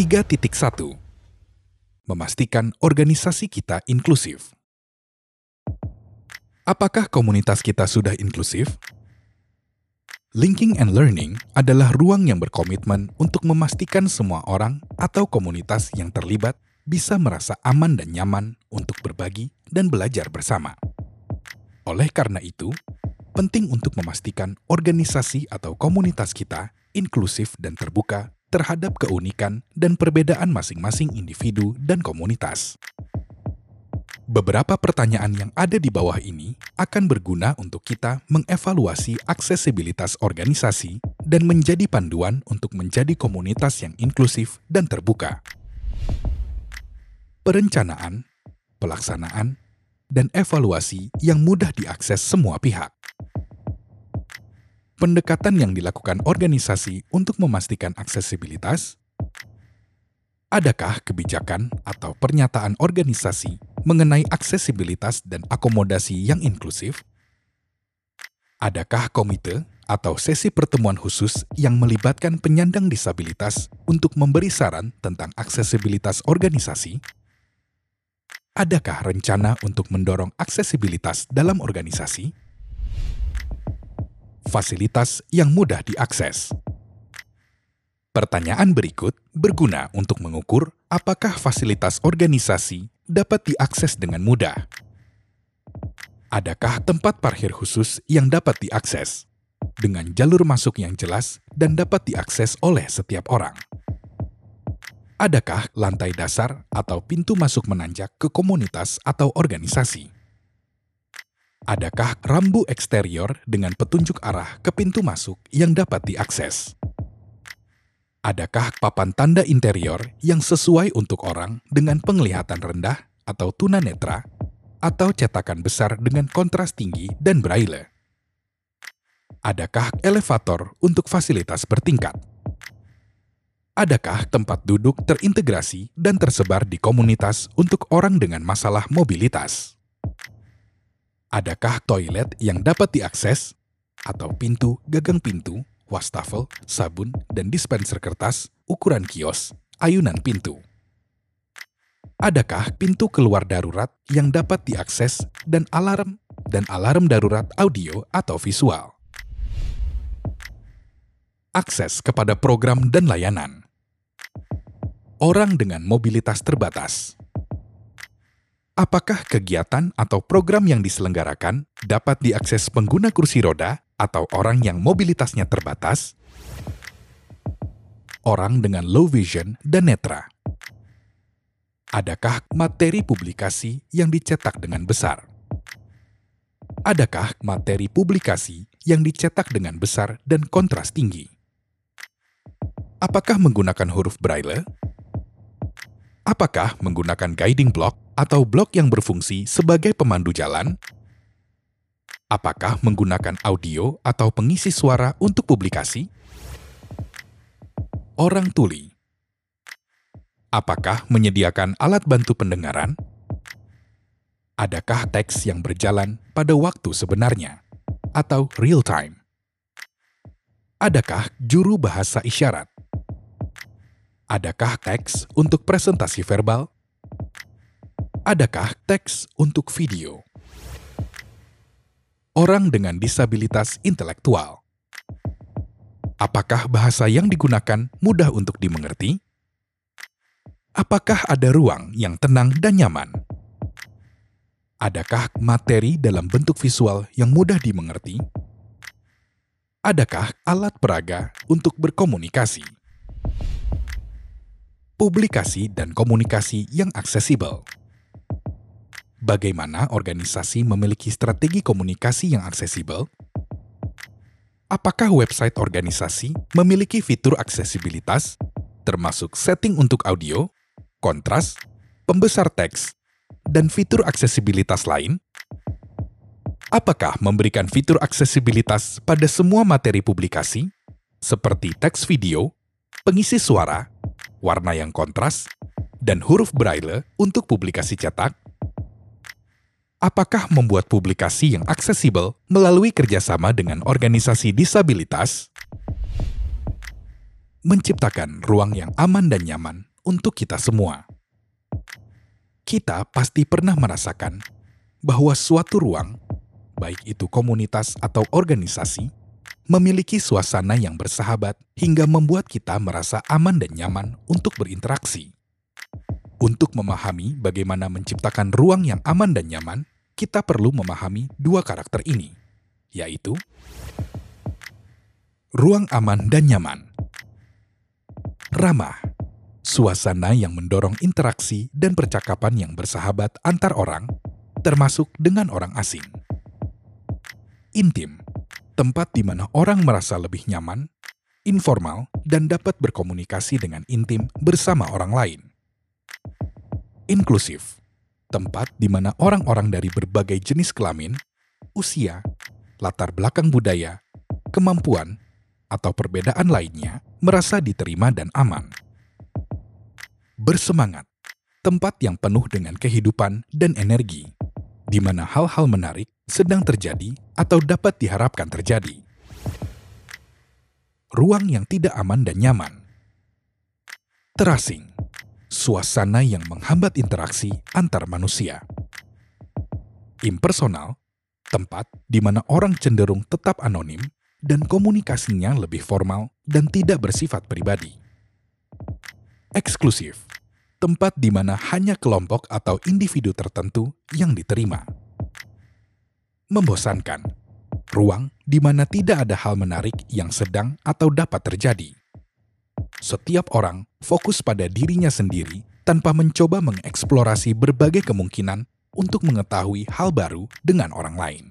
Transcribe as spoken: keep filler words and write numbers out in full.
tiga titik satu. Memastikan organisasi kita inklusif. Apakah komunitas kita sudah inklusif? Linking and Learning adalah ruang yang berkomitmen untuk memastikan semua orang atau komunitas yang terlibat bisa merasa aman dan nyaman untuk berbagi dan belajar bersama. Oleh karena itu, penting untuk memastikan organisasi atau komunitas kita inklusif dan terbuka terhadap keunikan dan perbedaan masing-masing individu dan komunitas. Beberapa pertanyaan yang ada di bawah ini akan berguna untuk kita mengevaluasi aksesibilitas organisasi dan menjadi panduan untuk menjadi komunitas yang inklusif dan terbuka. Perencanaan, pelaksanaan, dan evaluasi yang mudah diakses semua pihak. Pendekatan yang dilakukan organisasi untuk memastikan aksesibilitas. Adakah kebijakan atau pernyataan organisasi mengenai aksesibilitas dan akomodasi yang inklusif? Adakah komite atau sesi pertemuan khusus yang melibatkan penyandang disabilitas untuk memberi saran tentang aksesibilitas organisasi? Adakah rencana untuk mendorong aksesibilitas dalam organisasi? Fasilitas yang mudah diakses. Pertanyaan berikut berguna untuk mengukur apakah fasilitas organisasi dapat diakses dengan mudah. Adakah tempat parkir khusus yang dapat diakses, dengan jalur masuk yang jelas dan dapat diakses oleh setiap orang? Adakah lantai dasar atau pintu masuk menanjak ke komunitas atau organisasi? Adakah rambu eksterior dengan petunjuk arah ke pintu masuk yang dapat diakses? Adakah papan tanda interior yang sesuai untuk orang dengan penglihatan rendah atau tunanetra, atau cetakan besar dengan kontras tinggi dan braille? Adakah elevator untuk fasilitas bertingkat? Adakah tempat duduk terintegrasi dan tersebar di komunitas untuk orang dengan masalah mobilitas? Adakah toilet yang dapat diakses, atau pintu, gagang pintu, wastafel, sabun, dan dispenser kertas, ukuran kios, ayunan pintu? Adakah pintu keluar darurat yang dapat diakses dan alarm, dan alarm darurat audio atau visual? Akses kepada program dan layanan. Orang dengan mobilitas terbatas. Apakah kegiatan atau program yang diselenggarakan dapat diakses pengguna kursi roda atau orang yang mobilitasnya terbatas? Orang dengan low vision dan netra. Adakah materi publikasi yang dicetak dengan besar? Adakah materi publikasi yang dicetak dengan besar dan kontras tinggi? Apakah menggunakan huruf braille? Apakah menggunakan guiding block atau blok yang berfungsi sebagai pemandu jalan? Apakah menggunakan audio atau pengisi suara untuk publikasi? Orang tuli. Apakah menyediakan alat bantu pendengaran? Adakah teks yang berjalan pada waktu sebenarnya, atau real time? Adakah juru bahasa isyarat? Adakah teks untuk presentasi verbal? Adakah teks untuk video? Orang dengan disabilitas intelektual. Apakah bahasa yang digunakan mudah untuk dimengerti? Apakah ada ruang yang tenang dan nyaman? Adakah materi dalam bentuk visual yang mudah dimengerti? Adakah alat peraga untuk berkomunikasi? Publikasi dan komunikasi yang aksesibel. Bagaimana organisasi memiliki strategi komunikasi yang aksesibel? Apakah website organisasi memiliki fitur aksesibilitas, termasuk setting untuk audio, kontras, pembesar teks, dan fitur aksesibilitas lain? Apakah memberikan fitur aksesibilitas pada semua materi publikasi, seperti teks video, pengisi suara, warna yang kontras, dan huruf braille untuk publikasi cetak? Apakah membuat publikasi yang aksesibel melalui kerjasama dengan organisasi disabilitas? Menciptakan ruang yang aman dan nyaman untuk kita semua. Kita pasti pernah merasakan bahwa suatu ruang, baik itu komunitas atau organisasi, memiliki suasana yang bersahabat hingga membuat kita merasa aman dan nyaman untuk berinteraksi. Untuk memahami bagaimana menciptakan ruang yang aman dan nyaman, kita perlu memahami dua karakter ini, yaitu ruang aman dan nyaman. Ramah, suasana yang mendorong interaksi dan percakapan yang bersahabat antar orang, termasuk dengan orang asing. Intim, tempat di mana orang merasa lebih nyaman, informal, dan dapat berkomunikasi dengan intim bersama orang lain. Inklusif, tempat di mana orang-orang dari berbagai jenis kelamin, usia, latar belakang budaya, kemampuan, atau perbedaan lainnya merasa diterima dan aman. Bersemangat, tempat yang penuh dengan kehidupan dan energi, di mana hal-hal menarik sedang terjadi atau dapat diharapkan terjadi. Ruang yang tidak aman dan nyaman. Terasing, suasana yang menghambat interaksi antar manusia. Impersonal, tempat di mana orang cenderung tetap anonim dan komunikasinya lebih formal dan tidak bersifat pribadi. Eksklusif, tempat di mana hanya kelompok atau individu tertentu yang diterima. Membosankan, ruang di mana tidak ada hal menarik yang sedang atau dapat terjadi. Setiap orang fokus pada dirinya sendiri tanpa mencoba mengeksplorasi berbagai kemungkinan untuk mengetahui hal baru dengan orang lain.